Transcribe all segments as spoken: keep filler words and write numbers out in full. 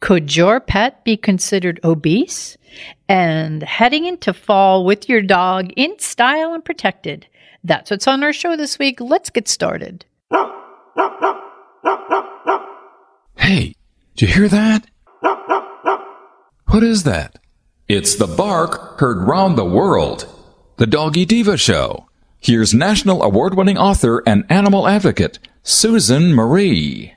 could your pet be considered obese? And heading into fall with your dog in style and protected. That's what's on our show this week. Let's get started. Hey, did you hear that? What is that? It's the bark heard round the world. The Doggy Diva Show. Here's national award-winning author and animal advocate, Susan Marie.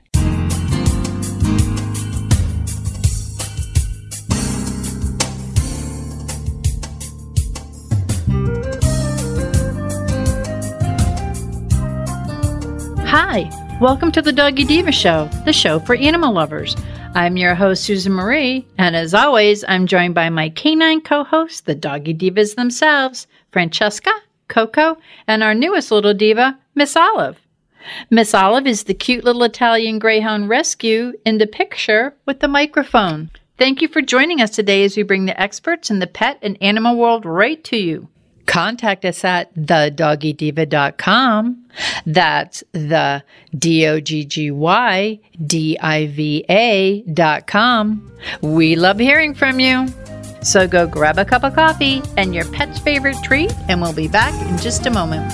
Hi, welcome to the Doggy Diva Show, the show for animal lovers. I'm your host, Susan Marie, and as always, I'm joined by my canine co-hosts, the Doggy Divas themselves, Francesca, Coco, and our newest little diva, Miss Olive. Miss Olive is the cute little Italian Greyhound rescue in the picture with the microphone. Thank you for joining us today as we bring the experts in the pet and animal world right to you. Contact us at the doggy diva dot com. That's the D O G G Y D I V A dot com. We love hearing from you. So go grab a cup of coffee and your pet's favorite treat, and we'll be back in just a moment.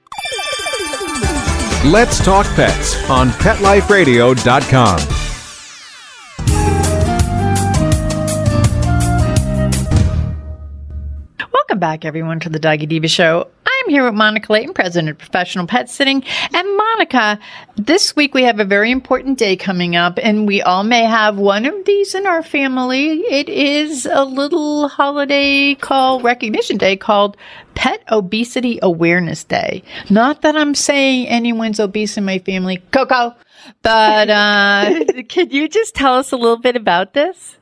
Let's Talk Pets on Pet Life Radio dot com. Welcome back, everyone, to the Doggy Diva Show. I'm here with Monica Leighton, president of Professional Pet Sitting. And Monica, this week we have a very important day coming up, and we all may have one of these in our family. It is a little holiday call recognition day called Pet Obesity Awareness Day. Not that I'm saying anyone's obese in my family, Coco, but uh, can you just tell us a little bit about this?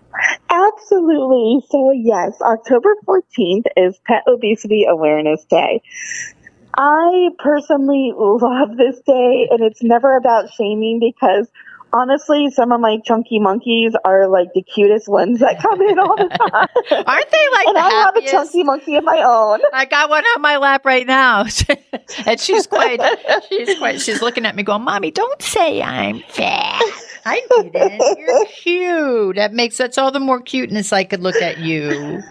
Absolutely. So yes, October fourteenth is Pet Obesity Awareness Day. I personally love this day, and it's never about shaming, because honestly, some of my chunky monkeys are like the cutest ones that come in all the time. Aren't they like and the I happiest? Have a chunky monkey of my own. I got one on my lap right now. And she's quite, she's quite, she's looking at me going, Mommy, don't say I'm fat. I didn't. You're cute. That makes, that's all the more cuteness I could look at you.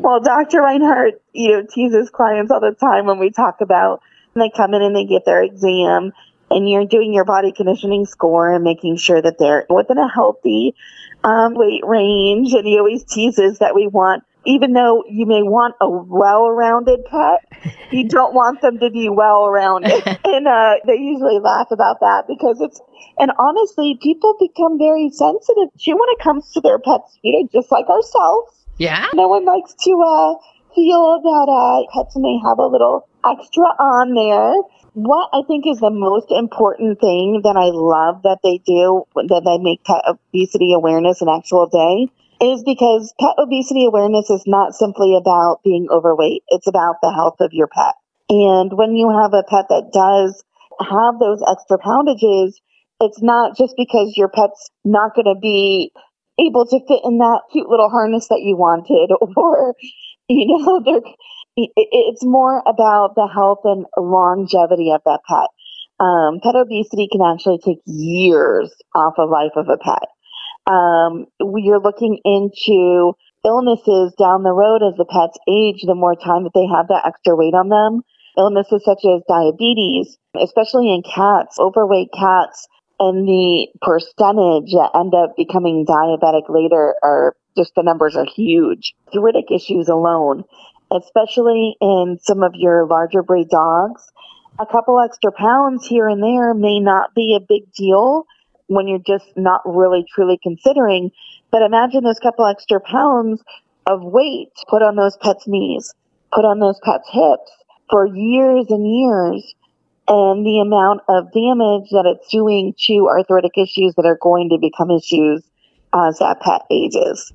Well, Doctor Reinhardt, you know, teases clients all the time when we talk about, and they come in and they get their exam, and you're doing your body conditioning score and making sure that they're within a healthy um, weight range. And he always teases that we want, even though you may want a well-rounded pet, you don't want them to be well-rounded. And uh, they usually laugh about that, because it's, and honestly, people become very sensitive too when it comes to their pets, you know, just like ourselves. Yeah. No one likes to uh, feel that uh, pets may have a little extra on there. What I think is the most important thing that I love that they do, that they make Pet Obesity Awareness an actual day, is because Pet Obesity Awareness is not simply about being overweight. It's about the health of your pet. And when you have a pet that does have those extra poundages, it's not just because your pet's not going to be able to fit in that cute little harness that you wanted, or, you know, they're, it's more about the health and longevity of that pet. Um, pet obesity can actually take years off a life of a pet. Um, you're looking into illnesses down the road as the pets age, the more time that they have that extra weight on them. Illnesses such as diabetes, especially in cats, overweight cats, and the percentage that end up becoming diabetic later are just, the numbers are huge. Uritic issues alone, especially in some of your larger breed dogs, a couple extra pounds here and there may not be a big deal when you're just not really truly considering. But imagine those couple extra pounds of weight put on those pets' knees, put on those pets' hips for years and years, and the amount of damage that it's doing to arthritic issues that are going to become issues as that pet ages.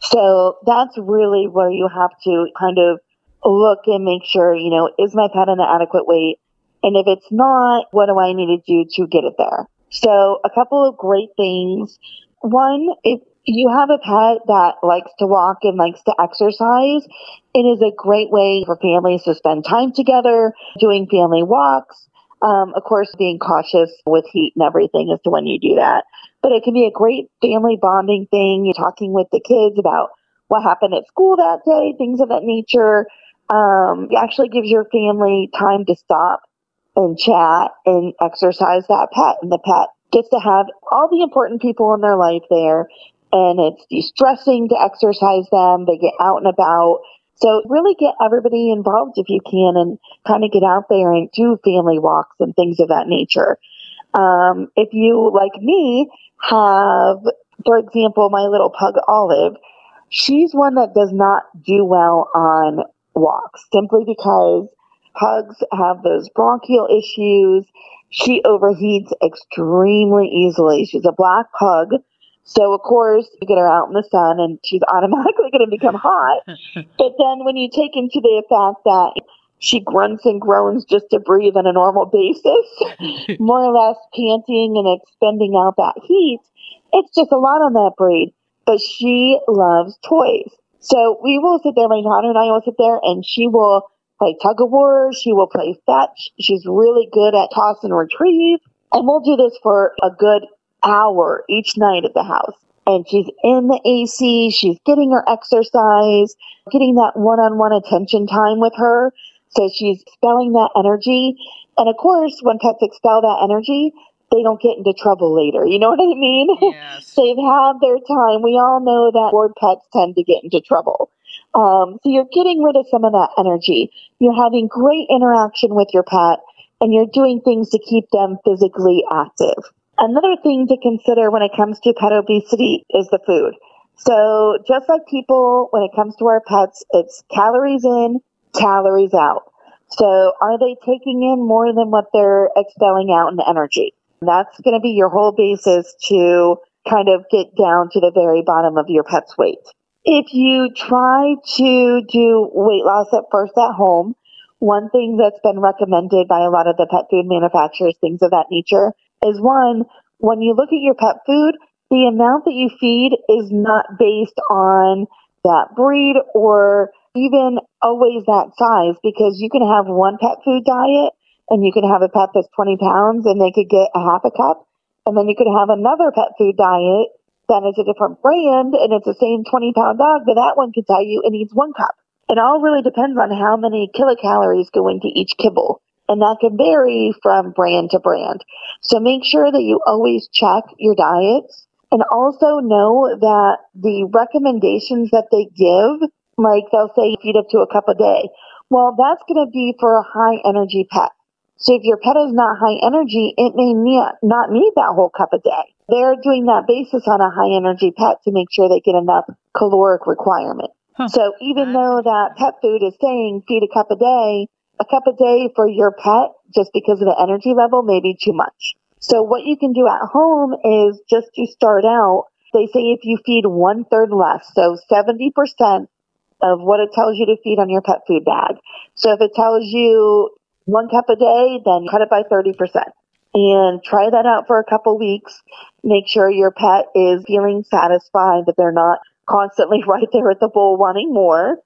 So that's really where you have to kind of look and make sure, you know, is my pet in an adequate weight? And if it's not, what do I need to do to get it there? So a couple of great things. One, if you have a pet that likes to walk and likes to exercise, it is a great way for families to spend time together, doing family walks. Um, of course, being cautious with heat and everything as to when you do that. But it can be a great family bonding thing. You're talking with the kids about what happened at school that day, things of that nature. Um, it actually gives your family time to stop and chat and exercise that pet. And the pet gets to have all the important people in their life there. And it's de-stressing to exercise them. They get out and about. So really get everybody involved if you can, and kind of get out there and do family walks and things of that nature. Um, if you, like me, have, for example, my little pug Olive, she's one that does not do well on walks simply because pugs have those bronchial issues. She overheats extremely easily. She's a black pug. So, of course, you get her out in the sun and she's automatically going to become hot. But then when you take into the fact that she grunts and groans just to breathe on a normal basis, more or less panting and expending out that heat, it's just a lot on that breed. But she loves toys. So we will sit there, my daughter and I will sit there, and she will play tug of war. She will play fetch. She's really good at toss and retrieve. And we'll do this for a good hour each night at the house, and she's in the A C, she's getting her exercise, getting that one-on-one attention time with her, so she's expelling that energy. And of course, when pets expel that energy, they don't get into trouble later, you know what I mean? Yes. They've had their time. We all know that bored pets tend to get into trouble. Um, so you're getting rid of some of that energy, you're having great interaction with your pet, and you're doing things to keep them physically active. Another thing to consider when it comes to pet obesity is the food. So just like people, when it comes to our pets, it's calories in, calories out. So are they taking in more than what they're expelling out in energy? That's going to be your whole basis to kind of get down to the very bottom of your pet's weight. If you try to do weight loss at first at home, one thing that's been recommended by a lot of the pet food manufacturers, things of that nature, is one, when you look at your pet food, the amount that you feed is not based on that breed or even always that size, because you can have one pet food diet and you can have a pet that's twenty pounds and they could get a half a cup. And then you could have another pet food diet that is a different brand and it's the same twenty pound dog, but that one could tell you it needs one cup. It all really depends on how many kilocalories go into each kibble. And that can vary from brand to brand. So make sure that you always check your diets, and also know that the recommendations that they give, like they'll say feed up to a cup a day. Well, that's going to be for a high energy pet. So if your pet is not high energy, it may not need that whole cup a day. They're doing that basis on a high energy pet to make sure they get enough caloric requirement. Huh. So even though that pet food is saying feed a cup a day, a cup a day for your pet, just because of the energy level, may be too much. So what you can do at home is just to start out, they say if you feed one third less, so seventy percent of what it tells you to feed on your pet food bag. So if it tells you one cup a day, then cut it by thirty percent. and try that out for a couple weeks. Make sure your pet is feeling satisfied, that they're not constantly right there at the bowl wanting more.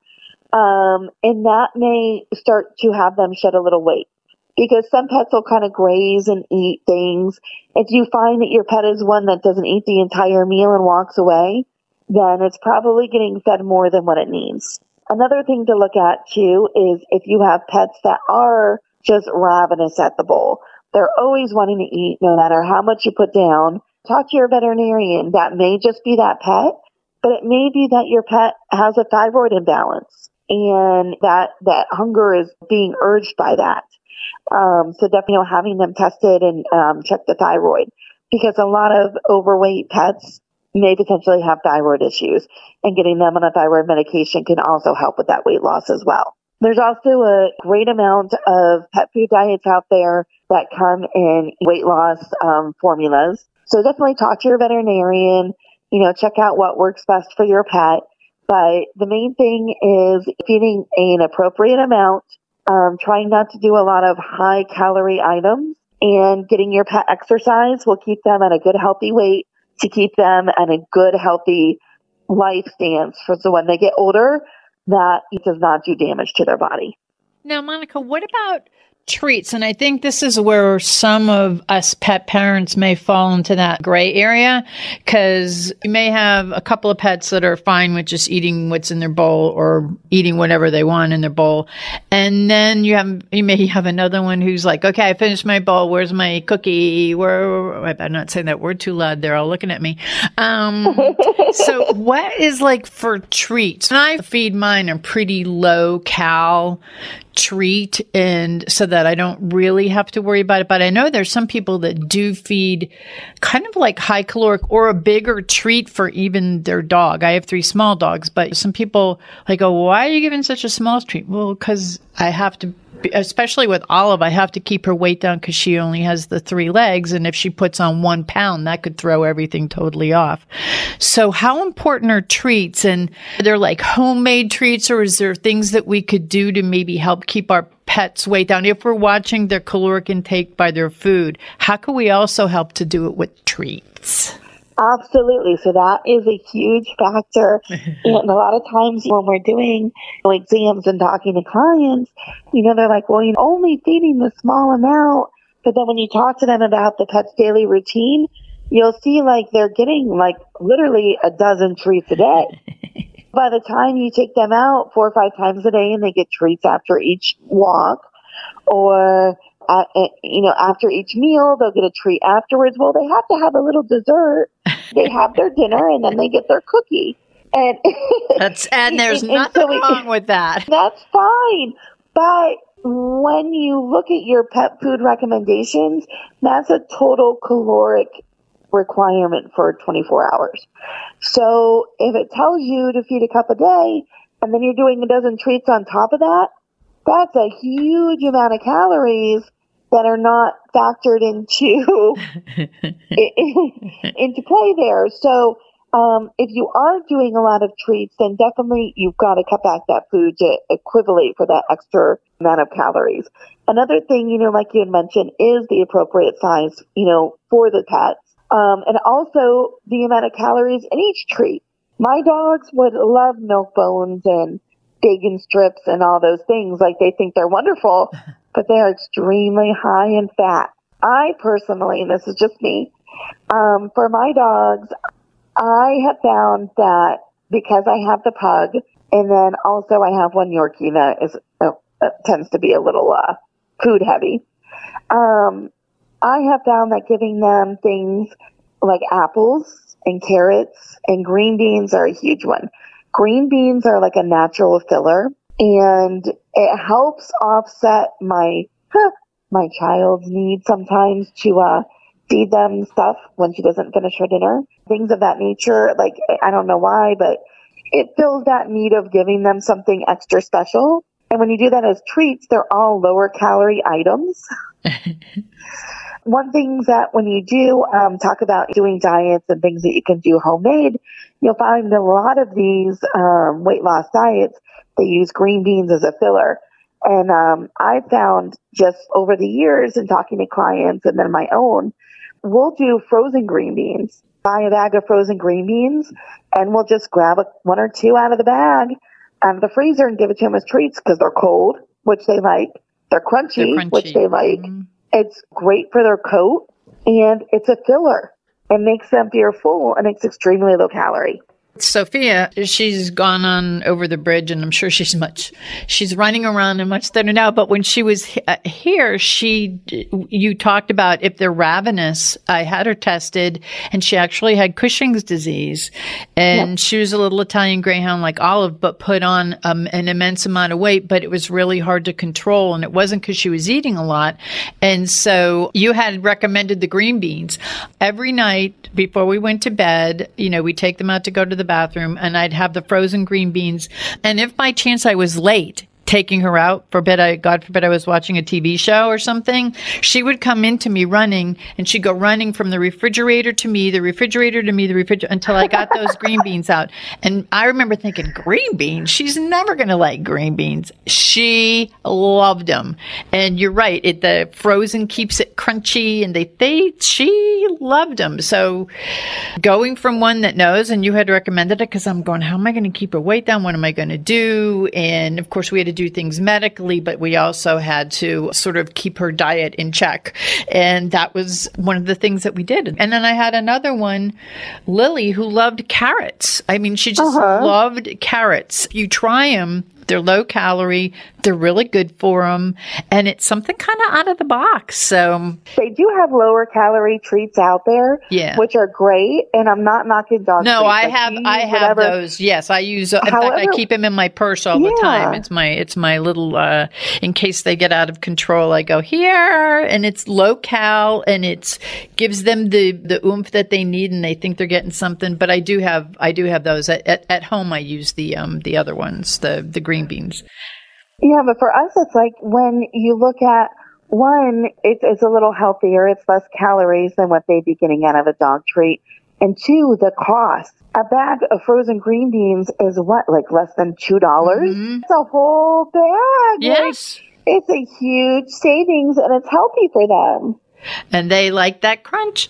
Um, and that may start to have them shed a little weight, because some pets will kind of graze and eat things. If you find that your pet is one that doesn't eat the entire meal and walks away, then it's probably getting fed more than what it needs. Another thing to look at too is if you have pets that are just ravenous at the bowl. They're always wanting to eat no matter how much you put down. Talk to your veterinarian. That may just be that pet, but it may be that your pet has a thyroid imbalance and that, that hunger is being urged by that. Um, so definitely, you know, having them tested and um, check the thyroid, because a lot of overweight pets may potentially have thyroid issues, and getting them on a thyroid medication can also help with that weight loss as well. There's also a great amount of pet food diets out there that come in weight loss um, formulas. So definitely talk to your veterinarian, you know, check out what works best for your pet. But the main thing is feeding an appropriate amount, um, trying not to do a lot of high calorie items, and getting your pet exercise will keep them at a good healthy weight to keep them at a good healthy life stance. For so when they get older, that it does not do damage to their body. Now, Monica, what about treats? And I think this is where some of us pet parents may fall into that gray area, because you may have a couple of pets that are fine with just eating what's in their bowl or eating whatever they want in their bowl. And then you have, you may have another one who's like, okay, I finished my bowl. Where's my cookie? Where, I'm not saying that word too loud. They're all looking at me. Um, so what is like for treats? And I feed mine a pretty low cal treat, and so that I don't really have to worry about it. But I know there's some people that do feed kind of like high caloric or a bigger treat for even their dog. I have three small dogs, but some people like, oh, why are you giving such a small treat? Well, because I have to, especially with Olive, I have to keep her weight down because she only has the three legs. And if she puts on one pound, that could throw everything totally off. So how important are treats? And are there like homemade treats, or is there things that we could do to maybe help keep our pets' weight down? If we're watching their caloric intake by their food, how can we also help to do it with treats? Absolutely. So that is a huge factor. And a lot of times when we're doing exams and talking to clients, you know, they're like, well, you're only feeding the small amount. But then when you talk to them about the pet's daily routine, you'll see like they're getting like literally a dozen treats a day. By the time you take them out four or five times a day and they get treats after each walk, or Uh, you know, after each meal, they'll get a treat afterwards. Well, they have to have a little dessert. They have their dinner, and then they get their cookie. And that's and there's and, nothing and so wrong we, with that. That's fine. But when you look at your pet food recommendations, that's a total caloric requirement for twenty-four hours. So if it tells you to feed a cup a day, and then you're doing a dozen treats on top of that, that's a huge amount of calories that are not factored into into play there. So um, if you are doing a lot of treats, then definitely you've got to cut back that food to equivalent for that extra amount of calories. Another thing, you know, like you had mentioned, is the appropriate size, you know, for the pets, um, and also the amount of calories in each treat. My dogs would love milk bones and bacon strips and all those things. Like, they think they're wonderful, but they are extremely high in fat. I personally, and this is just me, um, for my dogs, I have found that because I have the pug, and then also I have one Yorkie that is uh, tends to be a little uh, food heavy. Um, I have found that giving them things like apples and carrots and green beans are a huge one. Green beans are like a natural filler, and it helps offset my huh, my child's need sometimes to uh, feed them stuff when she doesn't finish her dinner, things of that nature. Like, I don't know why, but it fills that need of giving them something extra special. And when you do that as treats, they're all lower calorie items. One thing that when you do um, talk about doing diets and things that you can do homemade, you'll find a lot of these um, weight loss diets, they use green beans as a filler. And um, I found just over the years and talking to clients and then my own, we'll do frozen green beans, buy a bag of frozen green beans, and we'll just grab a, one or two out of the bag, out of the freezer, and give it to them as treats because they're cold, which they like. They're crunchy, they're crunchy, which they like. Mm-hmm. It's great for their coat, and it's a filler. It makes them feel full, and it's extremely low calorie. Sophia, she's gone on over the bridge, and I'm sure she's much, she's running around and much thinner now. But when she was here, she, you talked about if they're ravenous. I had her tested, and she actually had Cushing's disease, and yep. she was a little Italian greyhound like Olive, but put on um, an immense amount of weight. But it was really hard to control, and it wasn't because she was eating a lot. And so you had recommended the green beans every night before we went to bed. You know, we take them out to go to the bathroom, and I'd have the frozen green beans. And if by chance I was late taking her out, forbid I, God forbid I was watching a T V show or something, she would come into me running, and she'd go running from the refrigerator to me, the refrigerator to me, the refrigerator, until I got those green beans out. And I remember thinking, green beans? She's never going to like green beans. She loved them. And you're right. It, the frozen keeps it crunchy, and they, they, she loved them. So going from one that knows, and you had recommended it, because I'm going, how am I going to keep her weight down? What am I going to do? And of course we had to do do things medically, but we also had to sort of keep her diet in check. And that was one of the things that we did. And then I had another one, Lily, who loved carrots. I mean, she just uh-huh. loved carrots. You try them, they're low calorie, they're really good for them, and it's something kind of out of the box. So they do have lower calorie treats out there, yeah. which are great. And I'm not knocking dog. No, treats. I like have, I have whatever. Those. Yes, I use. In However, fact, I keep them in my purse all yeah. the time. It's my, it's my little. Uh, in case they get out of control, I go here, and it's low cal, and it's gives them the the oomph that they need, and they think they're getting something. But I do have, I do have those at at, at home. I use the um the other ones, the the green beans. Yeah, but for us, it's like when you look at one, it, it's a little healthier. It's less calories than what they'd be getting out of a dog treat. And two, the cost. A bag of frozen green beans is what, like less than two dollars? Mm-hmm. It's a whole bag. Yes. It's, it's a huge savings, and it's healthy for them. And they like that crunch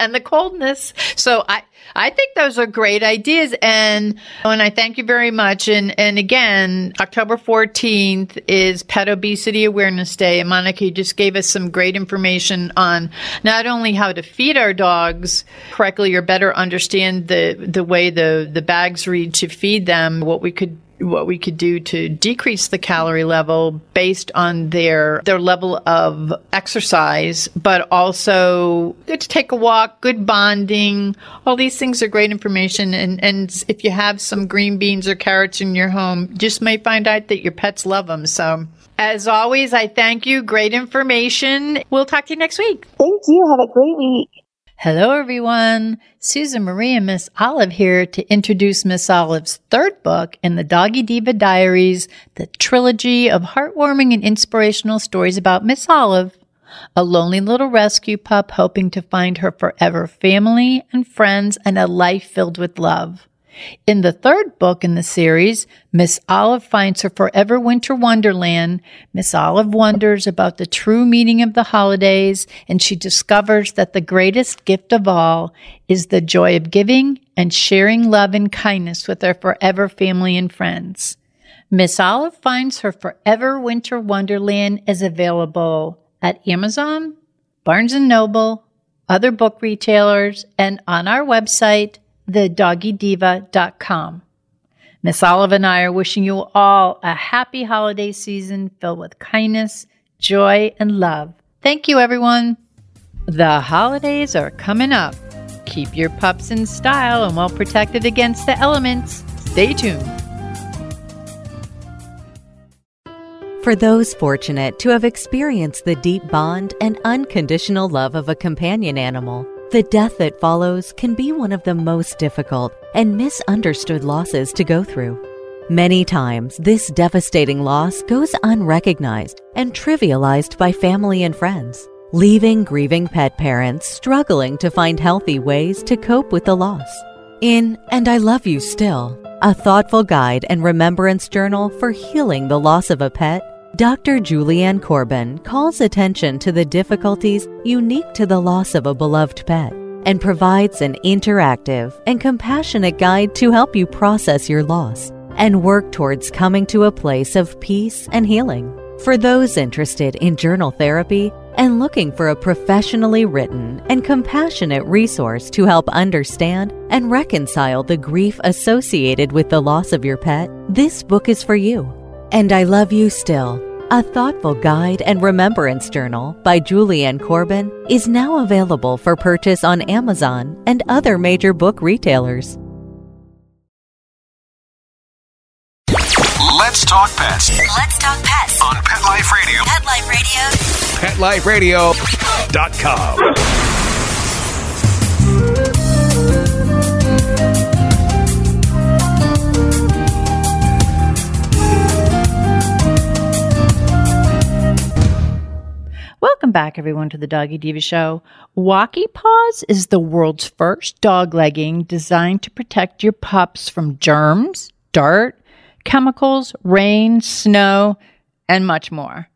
and the coldness. So I... I think those are great ideas, and and I thank you very much. And and again, October fourteenth is Pet Obesity Awareness Day, and Monica, you just gave us some great information on not only how to feed our dogs correctly or better understand the, the way the, the bags read to feed them, what we could what we could do to decrease the calorie level based on their their level of exercise, but also good to take a walk, good bonding. All these things are great information. And, and if you have some green beans or carrots in your home, just may find out that your pets love them. So as always, I thank you. Great information. We'll talk to you next week. Thank you. Have a great week. Hello, everyone. Susan Marie and Miss Olive here to introduce Miss Olive's third book in the Doggy Diva Diaries, the trilogy of heartwarming and inspirational stories about Miss Olive, a lonely little rescue pup hoping to find her forever family and friends and a life filled with love. In the third book in the series, Miss Olive finds her forever winter wonderland. Miss Olive wonders about the true meaning of the holidays, and she discovers that the greatest gift of all is the joy of giving and sharing love and kindness with her forever family and friends. Miss Olive finds her forever winter wonderland is available at Amazon, Barnes and Noble, other book retailers, and on our website, the doggy diva dot com. Miss Olive and I are wishing you all a happy holiday season filled with kindness, joy, and love. Thank you, everyone. The holidays are coming up. Keep your pups in style and well protected against the elements. Stay tuned. For those fortunate to have experienced the deep bond and unconditional love of a companion animal, the death that follows can be one of the most difficult and misunderstood losses to go through. Many times, this devastating loss goes unrecognized and trivialized by family and friends, leaving grieving pet parents struggling to find healthy ways to cope with the loss. In And I Love You Still, A thoughtful guide and remembrance journal for healing the loss of a pet, Doctor Julianne Corbin calls attention to the difficulties unique to the loss of a beloved pet and provides an interactive and compassionate guide to help you process your loss and work towards coming to a place of peace and healing. For those interested in journal therapy and looking for a professionally written and compassionate resource to help understand and reconcile the grief associated with the loss of your pet, this book is for you. And I Love You Still, a thoughtful guide and remembrance journal by Julianne Corbin, is now available for purchase on Amazon and other major book retailers. Let's talk pets. Let's talk pets on Pet Life Radio. Pet Life Radio. pet life radio dot com. Welcome back, everyone, to the Doggy Diva Show. Walkee Paws is the world's first dog legging designed to protect your pups from germs, dirt, chemicals, rain, snow, and much more.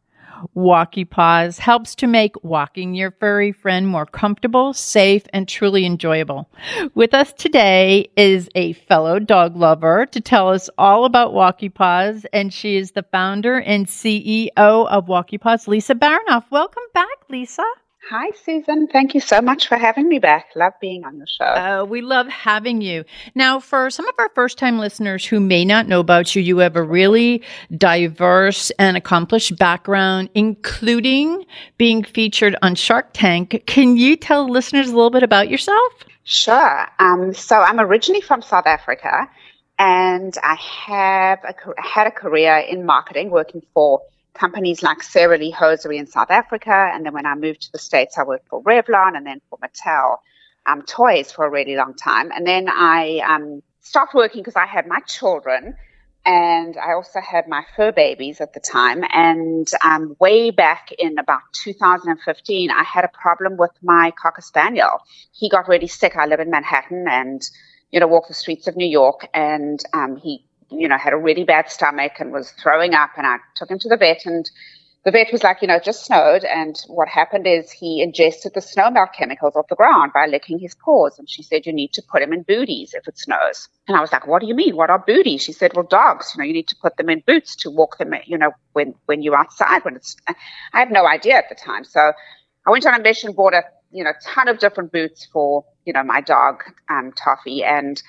Walkee Paws helps to make walking your furry friend more comfortable, safe, and truly enjoyable. With us today is a fellow dog lover to tell us all about Walkee Paws, and she is the founder and C E O of Walkee Paws, Lisa Baronoff. Welcome back, Lisa. Hi, Susan. Thank you so much for having me back. Love being on the show. Uh, we love having you. Now, for some of our first-time listeners who may not know about you, you have a really diverse and accomplished background, including being featured on Shark Tank. Can you tell listeners a little bit about yourself? Sure. Um, so I'm originally from South Africa, and I have a, had a career in marketing, working for companies like Sara Lee hosiery in South Africa, and then when I moved to the States, I worked for Revlon and then for Mattel um, toys for a really long time. And then I um, stopped working because I had my children, and I also had my fur babies at the time. And um, way back in about two thousand fifteen, I had a problem with my Cocker Spaniel. He got really sick. I live in Manhattan and, you know, walk the streets of New York, and um, he you know, had a really bad stomach and was throwing up, and I took him to the vet, and the vet was like, you know, it just snowed. And what happened is he ingested the snow melt chemicals off the ground by licking his paws. And she said, you need to put him in booties if it snows. And I was like, what do you mean? What are booties? She said, well, dogs, you know, you need to put them in boots to walk them, you know, when, when you're outside, when it's, I had no idea at the time. So I went on a mission, bought a, you know, ton of different boots for, you know, my dog, um, Toffee, and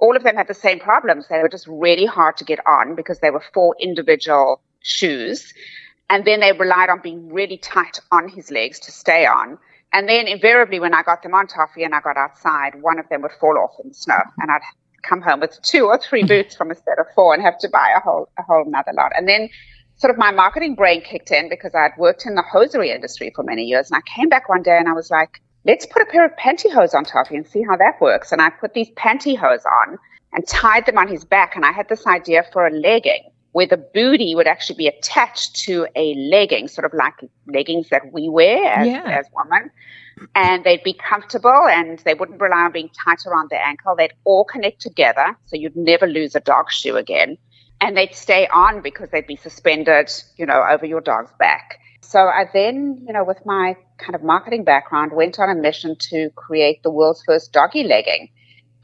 all of them had the same problems. They were just really hard to get on because they were four individual shoes. And then they relied on being really tight on his legs to stay on. And then invariably when I got them on, Toffee, and I got outside, one of them would fall off in the snow. And I'd come home with two or three boots from a set of four and have to buy a whole a whole nother lot. And then sort of my marketing brain kicked in because I'd worked in the hosiery industry for many years. And I came back one day and I was like, let's put a pair of pantyhose on Toffee and see how that works. And I put these pantyhose on and tied them on his back. And I had this idea for a legging where the booty would actually be attached to a legging, sort of like leggings that we wear as, yeah. as women. And they'd be comfortable and they wouldn't rely on being tight around the ankle. They'd all connect together, so you'd never lose a dog shoe again. And they'd stay on because they'd be suspended, you know, over your dog's back. So I then, you know, with my kind of marketing background, went on a mission to create the world's first doggy legging.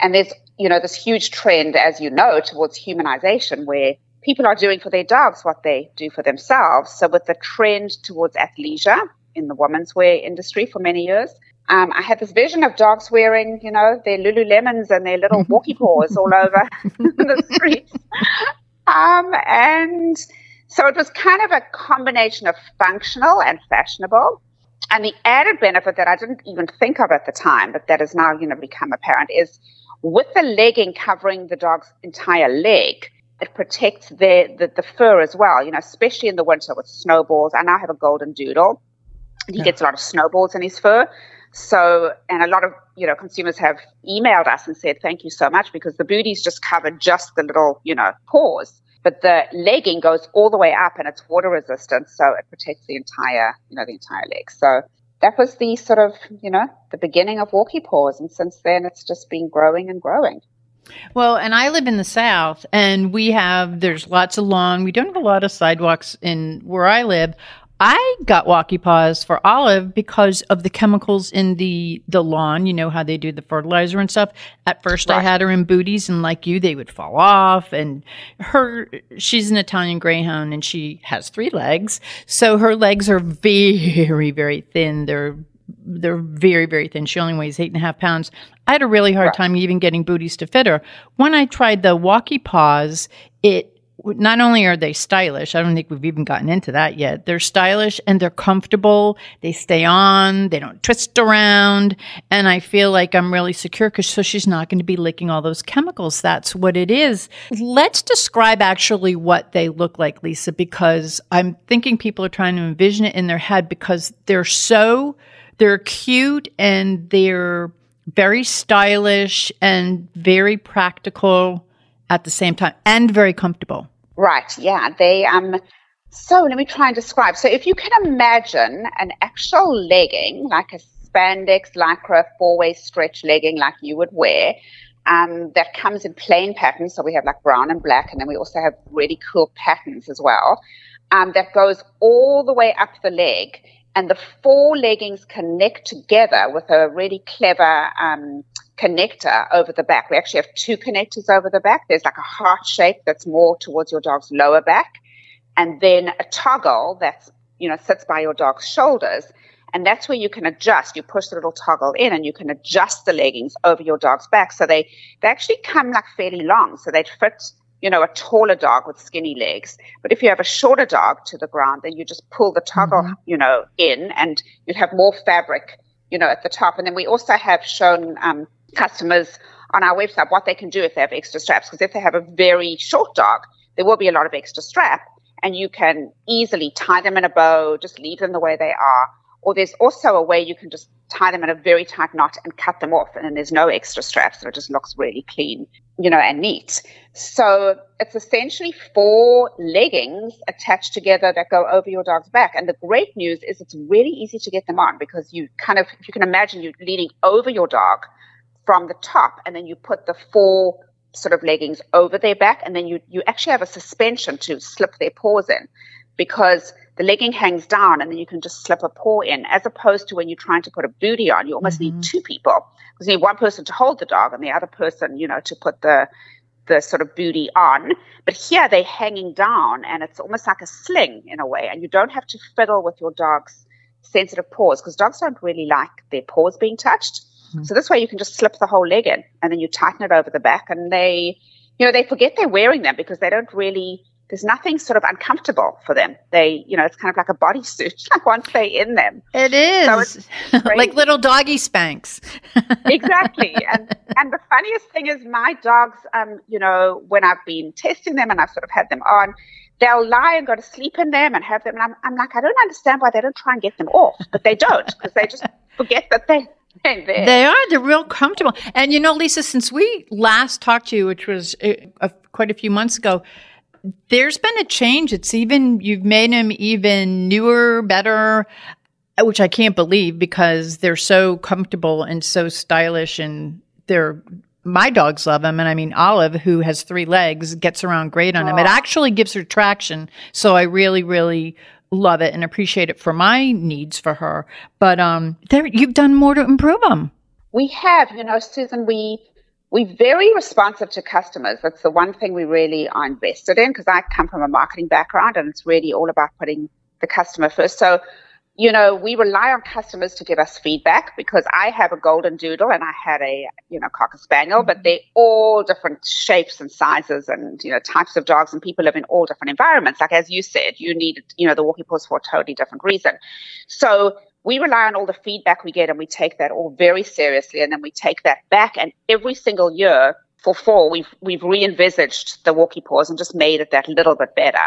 And there's, you know, this huge trend, as you know, towards humanization, where people are doing for their dogs what they do for themselves. So with the trend towards athleisure in the women's wear industry for many years, um, I had this vision of dogs wearing, you know, their Lululemons and their little Walkee Paws all over the streets. Um, and so it was kind of a combination of functional and fashionable. And the added benefit that I didn't even think of at the time, but that has now, you know, become apparent, is with the legging covering the dog's entire leg, it protects their, the, the fur as well, you know, especially in the winter with snowballs. I now have a golden doodle, and he yeah. gets a lot of snowballs in his fur. So, and a lot of, you know, consumers have emailed us and said, thank you so much, because the booties just cover just the little, you know, paws. But the legging goes all the way up, and it's water resistant, so it protects the entire, you know, the entire leg. So that was the sort of, you know, the beginning of Walkee Paws, and since then it's just been growing and growing. Well, and I live in the South, and we have, there's lots of lawn. We don't have a lot of sidewalks in where I live. I got Walkee Paws for Olive because of the chemicals in the, the lawn. You know how they do the fertilizer and stuff. At first, right. I had her in booties, and like you, they would fall off. And her, she's an Italian Greyhound, and she has three legs. So her legs are very, very thin. They're They're very, very thin. She only weighs eight and a half pounds. I had a really hard right. time even getting booties to fit her. When I tried the Walkee Paws, it not only are they stylish, I don't think we've even gotten into that yet. They're stylish and they're comfortable. They stay on. They don't twist around. And I feel like I'm really secure because so she's not going to be licking all those chemicals. That's what it is. Let's describe actually what they look like, Lisa, because I'm thinking people are trying to envision it in their head because they're so... They're cute and they're very stylish and very practical at the same time and very comfortable. Right. Yeah. They, um, so let me try and describe. So if you can imagine an actual legging, like a spandex, lycra, four-way stretch legging like you would wear, um, that comes in plain patterns. So we have like brown and black, and then we also have really cool patterns as well. Um, that goes all the way up the leg. And the four leggings connect together with a really clever um, connector over the back. We actually have two connectors over the back. There's like a heart shape that's more towards your dog's lower back. And then a toggle that's, you know, sits by your dog's shoulders. And that's where you can adjust. You push the little toggle in and you can adjust the leggings over your dog's back. So they, they actually come like fairly long. So they fit, you know, a taller dog with skinny legs. But if you have a shorter dog to the ground, then you just pull the toggle, mm-hmm. you know, in and you'd have more fabric, you know, at the top. And then we also have shown um, customers on our website what they can do if they have extra straps. Because if they have a very short dog, there will be a lot of extra strap and you can easily tie them in a bow, just leave them the way they are. Or there's also a way you can just tie them in a very tight knot and cut them off. And then there's no extra straps. So it just looks really clean, you know, and neat. So it's essentially four leggings attached together that go over your dog's back. And the great news is it's really easy to get them on because you kind of, if you can imagine you leaning over your dog from the top and then you put the four sort of leggings over their back and then you, you actually have a suspension to slip their paws in because the legging hangs down and then you can just slip a paw in as opposed to when you're trying to put a bootie on, you almost mm-hmm. need two people. Because you need one person to hold the dog and the other person, you know, to put the the sort of bootie on. But here they're hanging down and it's almost like a sling in a way. And you don't have to fiddle with your dog's sensitive paws because dogs don't really like their paws being touched. Mm-hmm. So this way you can just slip the whole leg in and then you tighten it over the back and they, you know, they forget they're wearing them because they don't really, there's nothing sort of uncomfortable for them. They, you know, it's kind of like a bodysuit, like once they're in them. It is. So like little doggy Spanx. Exactly. And and the funniest thing is my dogs, um, you know, when I've been testing them and I've sort of had them on, they'll lie and go to sleep in them and have them. And I'm, I'm like, I don't understand why they don't try and get them off. But they don't because they just forget that they There. They are. They're real comfortable. And, you know, Lisa, since we last talked to you, which was a, a, quite a few months ago, there's been a change. It's even, you've made them even newer, better, which I can't believe because they're so comfortable and so stylish and they're, my dogs love them. And I mean, Olive, who has three legs, gets around great on them. Oh. It actually gives her traction. So I really, really love it and appreciate it for my needs for her. But um, there, you've done more to improve them. We have, you know, Susan, we... We're very responsive to customers. That's the one thing we really are invested in because I come from a marketing background and it's really all about putting the customer first. So, you know, we rely on customers to give us feedback because I have a golden doodle and I had a, you know, cocker spaniel, mm-hmm. but they're all different shapes and sizes and, you know, types of dogs and people live in all different environments. Like, as you said, you needed, you know, the Walkee Paws for a totally different reason. So we rely on all the feedback we get and we take that all very seriously and then we take that back and every single year for fall we've we've re-envisaged the Walkee Paws and just made it that little bit better.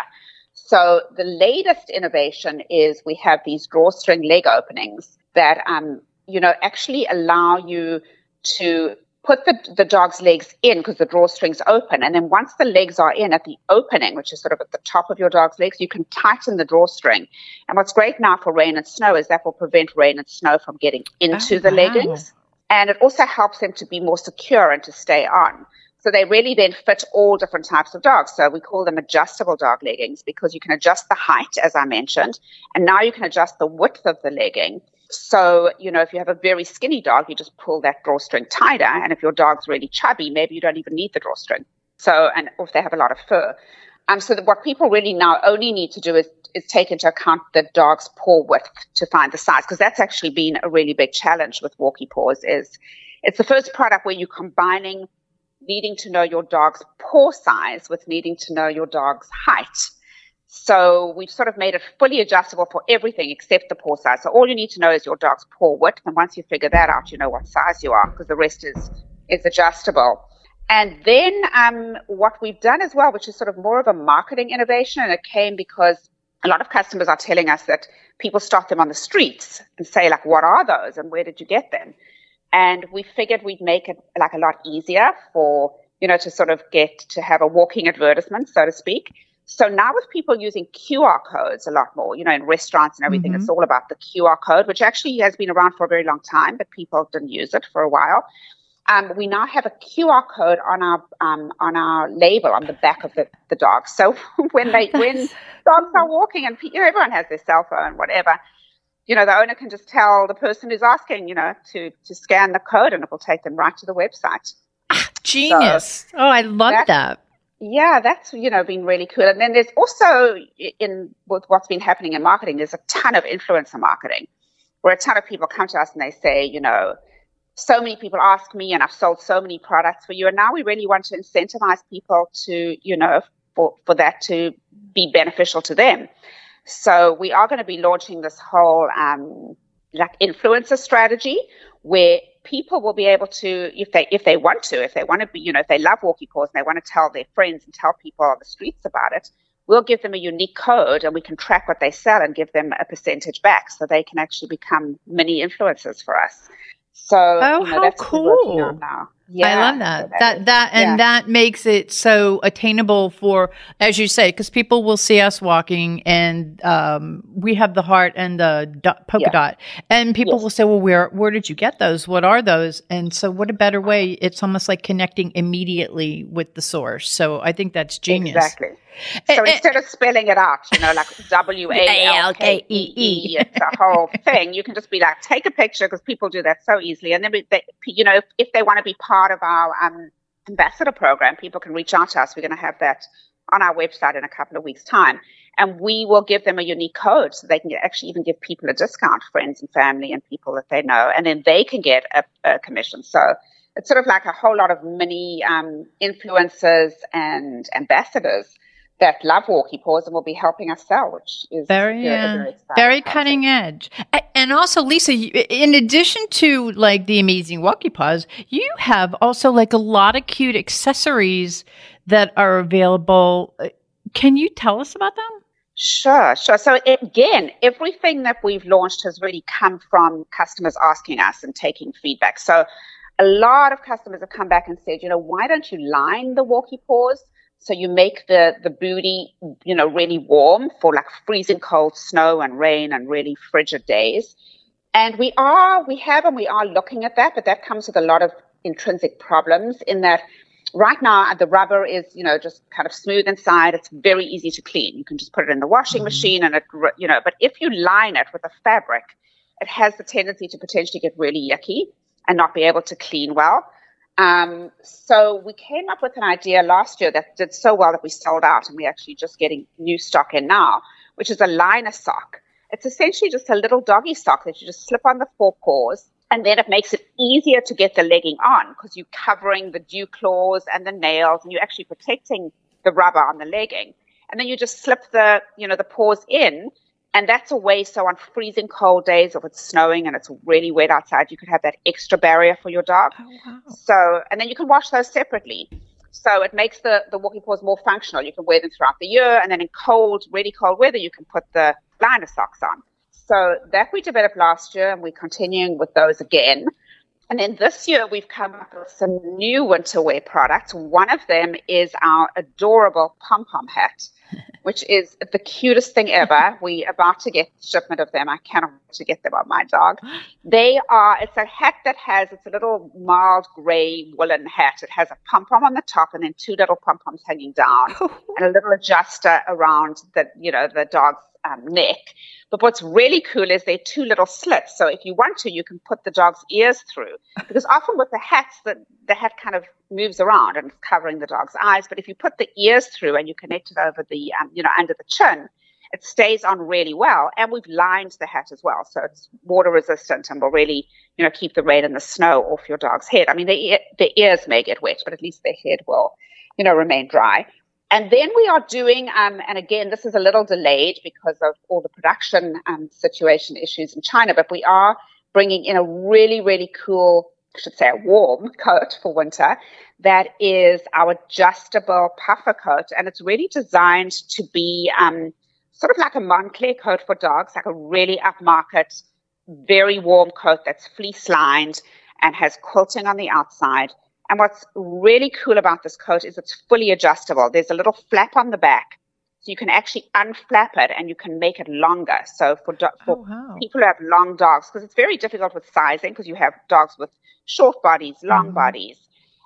So the latest innovation is we have these drawstring leg openings that um you know actually allow you to put the, the dog's legs in because the drawstring's open. And then once the legs are in at the opening, which is sort of at the top of your dog's legs, you can tighten the drawstring. And what's great now for rain and snow is that will prevent rain and snow from getting into oh, the wow. leggings. And it also helps them to be more secure and to stay on. So they really then fit all different types of dogs. So we call them adjustable dog leggings because you can adjust the height, as I mentioned, and now you can adjust the width of the legging. So, you know, if you have a very skinny dog, you just pull that drawstring tighter. And if your dog's really chubby, maybe you don't even need the drawstring. So, and or if they have a lot of fur. Um, so that what people really now only need to do is, is take into account the dog's paw width to find the size, because that's actually been a really big challenge with Walkee Paws. Is it's the first product where you're combining needing to know your dog's paw size with needing to know your dog's height. So we've sort of made it fully adjustable for everything except the paw size. So all you need to know is your dog's paw width. And once you figure that out, you know what size you are, because the rest is, is adjustable. And then um, what we've done as well, which is sort of more of a marketing innovation, and it came because a lot of customers are telling us that people stop them on the streets and say, like, what are those and where did you get them? And we figured we'd make it like a lot easier for, you know, to sort of get to have a walking advertisement, so to speak. So now with people using Q R codes a lot more, you know, in restaurants and everything, mm-hmm. It's all about the Q R code, which actually has been around for a very long time, but people didn't use it for a while. Um, we now have a Q R code on our um, on our label on the back of the, the dog. So when they when dogs are walking and you know, everyone has their cell phone, whatever, you know, the owner can just tell the person who's asking, you know, to to scan the code and it will take them right to the website. Ah, genius! So oh, I love that. that. Yeah, that's, you know, been really cool. And then there's also in with what's been happening in marketing, there's a ton of influencer marketing, where a ton of people come to us and they say, you know, so many people ask me and I've sold so many products for you. And now we really want to incentivize people to, you know, for, for that to be beneficial to them. So we are going to be launching this whole um, like influencer strategy where people will be able to, if they if they want to, if they want to be, you know, if they love Walkee Paws and they want to tell their friends and tell people on the streets about it, we'll give them a unique code and we can track what they sell and give them a percentage back so they can actually become mini influencers for us. So oh, you know, how that's cool. Yeah, I love that. So that that, is, that and yeah. that makes it so attainable for, as you say, because people will see us walking and um, we have the heart and the dot, polka yeah. dot. And people yes. will say, well, where where did you get those? What are those? And so what a better way. It's almost like connecting immediately with the source. So I think that's genius. Exactly. So and, instead and, of spelling it out, you know, like W A L K E E, it's a whole thing. You can just be like, take a picture, because people do that so easily. And then, they, you know, if, if they want to be part part of our um, ambassador program, people can reach out to us. We're going to have that on our website in a couple of weeks' time. And we will give them a unique code so they can get, actually even give people a discount, friends and family and people that they know, and then they can get a, a commission. So it's sort of like a whole lot of mini um, influencers and ambassadors that love Walkee Paws and will be helping us sell, which is very, good, uh, very, very cutting edge. And also, Lisa, in addition to like the amazing Walkee Paws, you have also like a lot of cute accessories that are available. Can you tell us about them? Sure, sure. So again, everything that we've launched has really come from customers asking us and taking feedback. So a lot of customers have come back and said, you know, why don't you line the Walkee Paws? So you make the, the booty, you know, really warm for like freezing cold snow and rain and really frigid days. And we are, we have, and we are looking at that, but that comes with a lot of intrinsic problems in that right now the rubber is, you know, just kind of smooth inside. It's very easy to clean. You can just put it in the washing machine and it, you know, but if you line it with a fabric, it has the tendency to potentially get really yucky and not be able to clean well. Um, so we came up with an idea last year that did so well that we sold out, and we're actually just getting new stock in now, which is a liner sock. It's essentially just a little doggy sock that you just slip on the forepaws, and then it makes it easier to get the legging on because you're covering the dew claws and the nails, and you're actually protecting the rubber on the legging. And then you just slip the, you know, the paws in, and that's a way so on freezing cold days, if it's snowing and it's really wet outside, you could have that extra barrier for your dog. Oh, wow. So, and then you can wash those separately. So it makes the, the Walkee Paws more functional. You can wear them throughout the year. And then in cold, really cold weather, you can put the liner socks on. So that we developed last year, and we're continuing with those again. And then this year, we've come up with some new winter wear products. One of them is our adorable pom-pom hat. which is the cutest thing ever. We are about to get shipment of them. I cannot wait to get them on my dog. They are, it's a hat that has, it's a little mild gray woolen hat. It has a pom-pom on the top and then two little pom-poms hanging down and a little adjuster around the, you know, the dog's um, neck. But what's really cool is they're two little slits. So if you want to, you can put the dog's ears through. Because often with the hats, the, the hat kind of moves around and it's covering the dog's eyes. But if you put the ears through and you connect it over the, um, you know, under the chin, it stays on really well. And we've lined the hat as well. So it's water resistant and will really, you know, keep the rain and the snow off your dog's head. I mean, the, the ears may get wet, but at least their head will, you know, remain dry. And then we are doing, um, and again, this is a little delayed because of all the production um, situation issues in China, but we are bringing in a really, really cool, I should say a warm coat for winter that is our adjustable puffer coat. And it's really designed to be um, sort of like a Montclair coat for dogs, like a really upmarket, very warm coat that's fleece-lined and has quilting on the outside. And what's really cool about this coat is it's fully adjustable. There's a little flap on the back, so you can actually unflap it and you can make it longer. So for, do- for oh, wow. people who have long dogs, because it's very difficult with sizing, because you have dogs with short bodies, long mm-hmm. bodies.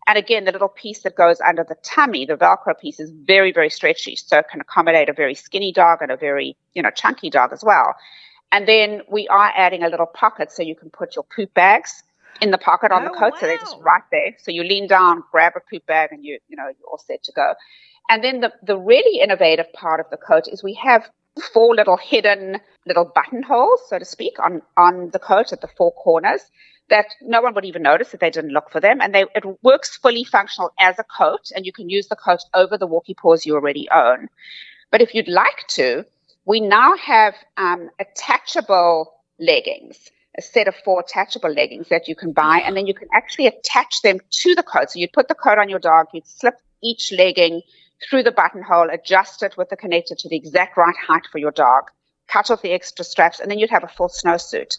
And again, the little piece that goes under the tummy, the Velcro piece, is very, very stretchy. So it can accommodate a very skinny dog and a very, you know, chunky dog as well. And then we are adding a little pocket so you can put your poop bags in the pocket on oh, the coat, wow. so they're just right there. So you lean down, grab a poop bag, and you you know you're all set to go. And then the the really innovative part of the coat is we have four little hidden little buttonholes, so to speak, on on the coat at the four corners that no one would even notice if they didn't look for them. And they it works fully functional as a coat, and you can use the coat over the Walkee Paws you already own. But if you'd like to, we now have um, attachable leggings. A set of four attachable leggings that you can buy, and then you can actually attach them to the coat. So you'd put the coat on your dog, you'd slip each legging through the buttonhole, adjust it with the connector to the exact right height for your dog, cut off the extra straps, and then you'd have a full snowsuit.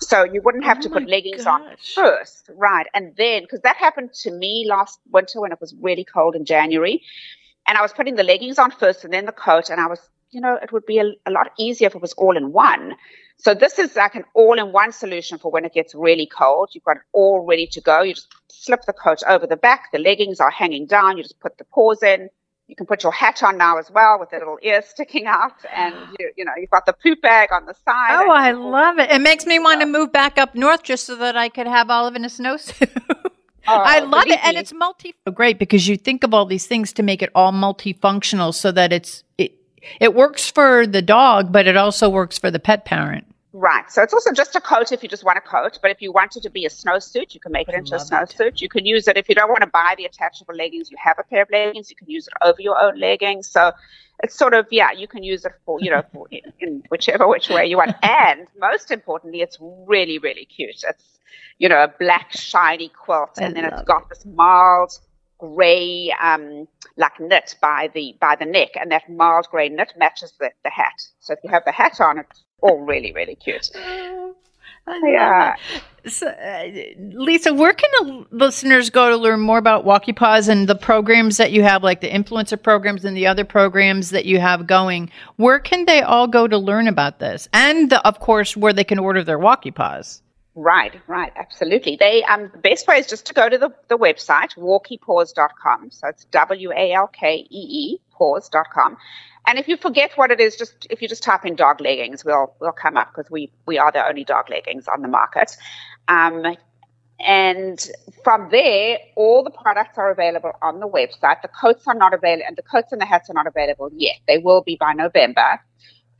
So you wouldn't have oh to put leggings gosh. on first, right? And then, because that happened to me last winter when it was really cold in January, and I was putting the leggings on first and then the coat, and I was, you know, it would be a, a lot easier if it was all in one. So this is like an all-in-one solution for when it gets really cold. You've got it all ready to go. You just slip the coat over the back. The leggings are hanging down. You just put the paws in. You can put your hat on now as well with the little ear sticking out. And, you, you know, you've got the poop bag on the side. Oh, I love it. It makes me want to move back up north just so that I could have Olive in a snowsuit. oh, I love it. And it's multi- oh, great, because you think of all these things to make it all multifunctional so that it's it, it works for the dog, but it also works for the pet parent. Right. So it's also just a coat if you just want a coat. But if you want it to be a snowsuit, you can make it into a snowsuit. You can use it if you don't want to buy the attachable leggings. You have a pair of leggings. You can use it over your own leggings. So it's sort of, yeah, you can use it for, you know, for in, in whichever which way you want. And most importantly, it's really, really cute. It's, you know, a black, shiny quilt. And then it's got this mild gray, um, like knit by the by the neck. And that mild gray knit matches the, the hat. So if you have the hat on, it's all really, really cute. Oh, yeah. So, uh, Lisa, where can the listeners go to learn more about Walkee Paws and the programs that you have, like the influencer programs and the other programs that you have going? Where can they all go to learn about this? And, the, of course, where they can order their Walkee Paws. Right, right, absolutely. They um, the best way is just to go to the, the website, walkee paws dot com. So it's W A L K E E, paws dot com. And if you forget what it is, just if you just type in dog leggings, we'll we'll come up, because we, we are the only dog leggings on the market. Um, and from there, all the products are available on the website. The coats are not available, and the coats and the hats are not available yet. They will be by November.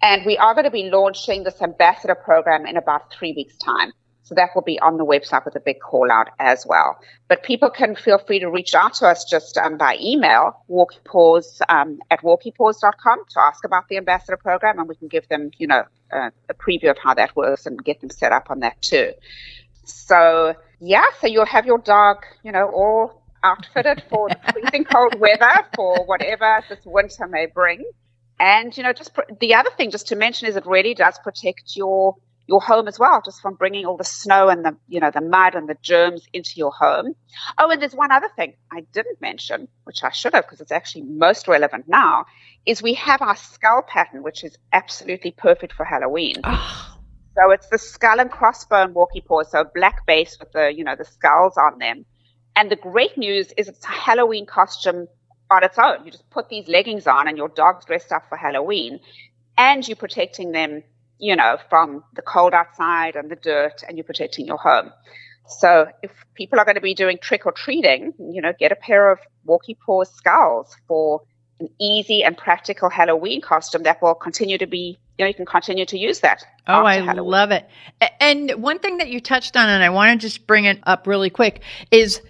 And we are going to be launching this ambassador program in about three weeks' time. So that will be on the website with a big call out as well. But people can feel free to reach out to us just um, by email, walkeepaws um, at walkee paws dot com, to ask about the ambassador program, and we can give them, you know, uh, a preview of how that works and get them set up on that too. So yeah, so you'll have your dog, you know, all outfitted for the freezing cold weather, for whatever this winter may bring. And you know, just pr- the other thing just to mention is it really does protect your your home as well, just from bringing all the snow and the, you know, the mud and the germs into your home. Oh, and there's one other thing I didn't mention, which I should have, because it's actually most relevant now, is we have our skull pattern, which is absolutely perfect for Halloween. Oh. So it's the skull and crossbone Walkee Paws, so black base with the, you know, the skulls on them. And the great news is it's a Halloween costume on its own. You just put these leggings on and your dog's dressed up for Halloween, and you're protecting them, you know, from the cold outside and the dirt, and you're protecting your home. So if people are going to be doing trick-or-treating, you know, get a pair of Walkee Paws skulls for an easy and practical Halloween costume that will continue to be, you know, you can continue to use that. Oh, I Halloween. love it. And one thing that you touched on, and I want to just bring it up really quick, is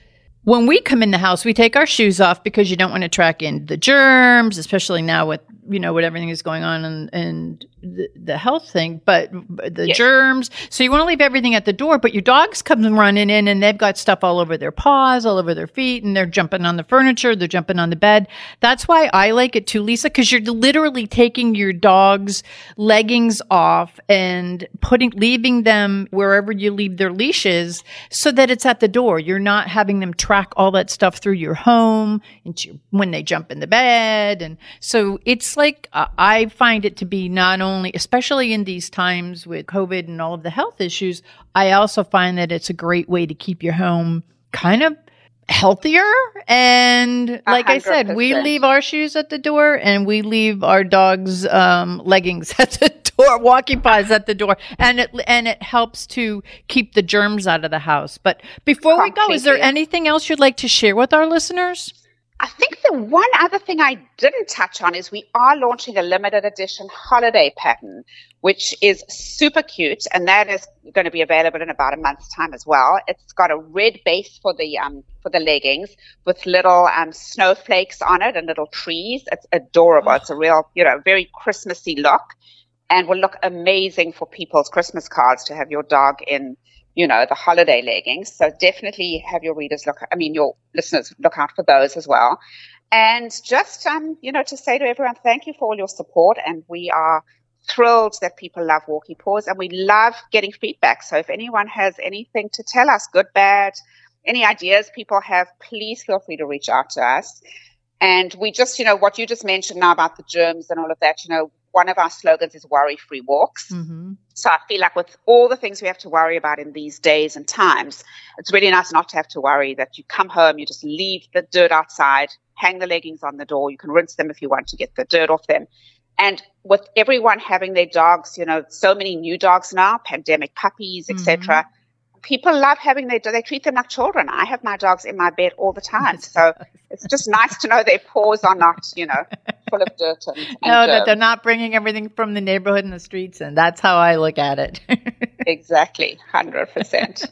when we come in the house, we take our shoes off because you don't want to track in the germs, especially now with, you know, what everything is going on and, and the, the health thing, but the yes. germs. So you want to leave everything at the door, but your dogs come running in and they've got stuff all over their paws, all over their feet, and they're jumping on the furniture, they're jumping on the bed. That's why I like it too, Lisa, because you're literally taking your dog's leggings off and putting, leaving them wherever you leave their leashes so that it's at the door. You're not having them track all that stuff through your home into when they jump in the bed. And so it's like, uh, I find it to be not only, especially in these times with COVID and all of the health issues, I also find that it's a great way to keep your home kind of healthier. And like one hundred percent. I said, we leave our shoes at the door and we leave our dog's um, leggings at the door, Walkee Paws at the door. And it, and it helps to keep the germs out of the house. But before Can't we go, is there it. anything else you'd like to share with our listeners? I think the one other thing I didn't touch on is we are launching a limited edition holiday pattern, which is super cute, and that is going to be available in about a month's time as well. It's got a red base for the um for the leggings with little um snowflakes on it and little trees. It's adorable. It's a real, you know, very Christmassy look, and will look amazing for people's Christmas cards to have your dog in, you know, the holiday leggings. So definitely have your readers look, I mean, your listeners look out for those as well. And just, um, you know, to say to everyone, thank you for all your support. And we are thrilled that people love Walkee Paws, and we love getting feedback. So if anyone has anything to tell us, good, bad, any ideas people have, please feel free to reach out to us. And we just, you know, what you just mentioned now about the germs and all of that, you know, one of our slogans is worry-free walks. Mm-hmm. So I feel like with all the things we have to worry about in these days and times, it's really nice not to have to worry that you come home, you just leave the dirt outside, hang the leggings on the door. You can rinse them if you want to get the dirt off them. And with everyone having their dogs, you know, so many new dogs now, pandemic puppies, et cetera, mm-hmm. people love having their dogs. They treat them like children. I have my dogs in my bed all the time. So it's just nice to know their paws are not, you know, full of dirt and, and no, that they're not bringing everything from the neighborhood and the streets, and that's how I look at it. Exactly, one hundred percent.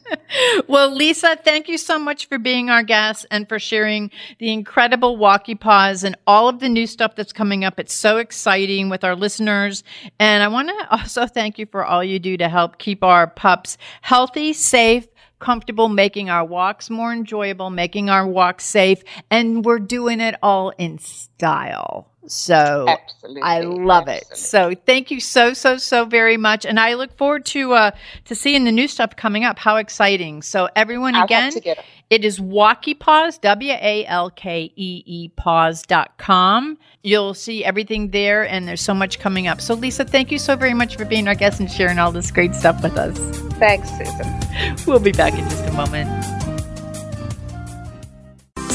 Well, Lisa, thank you so much for being our guest and for sharing the incredible Walkee Paws and all of the new stuff that's coming up. It's so exciting with our listeners, and I want to also thank you for all you do to help keep our pups healthy, safe, comfortable, making our walks more enjoyable, making our walks safe, and we're doing it all in style. So absolutely, I love absolutely. it. So thank you so, so, so very much. And I look forward to uh, to seeing the new stuff coming up. How exciting. So everyone, I'll again, it is Walkee Paws, W A L K E E paws dot com. You'll see everything there, and there's so much coming up. So Lisa, thank you so very much for being our guest and sharing all this great stuff with us. Thanks, Susan. We'll be back in just a moment.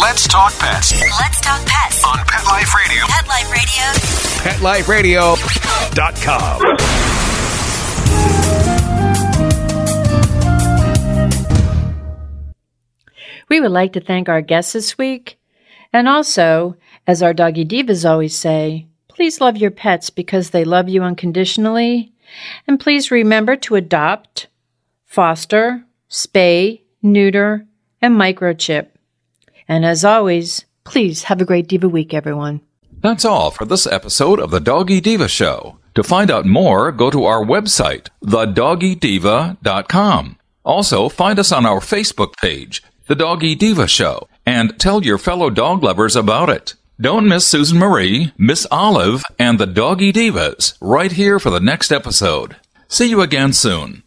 Let's talk pets. Let's talk pets. On Pet Life Radio. Pet Life Radio. pet life radio dot com. We would like to thank our guests this week. And also, as our doggy divas always say, please love your pets because they love you unconditionally. And please remember to adopt, foster, spay, neuter, and microchip. And as always, please have a great Diva Week, everyone. That's all for this episode of The Doggy Diva Show. To find out more, go to our website, the doggy diva dot com. Also, find us on our Facebook page, The Doggy Diva Show, and tell your fellow dog lovers about it. Don't miss Susan Marie, Miss Olive, and the Doggy Divas right here for the next episode. See you again soon.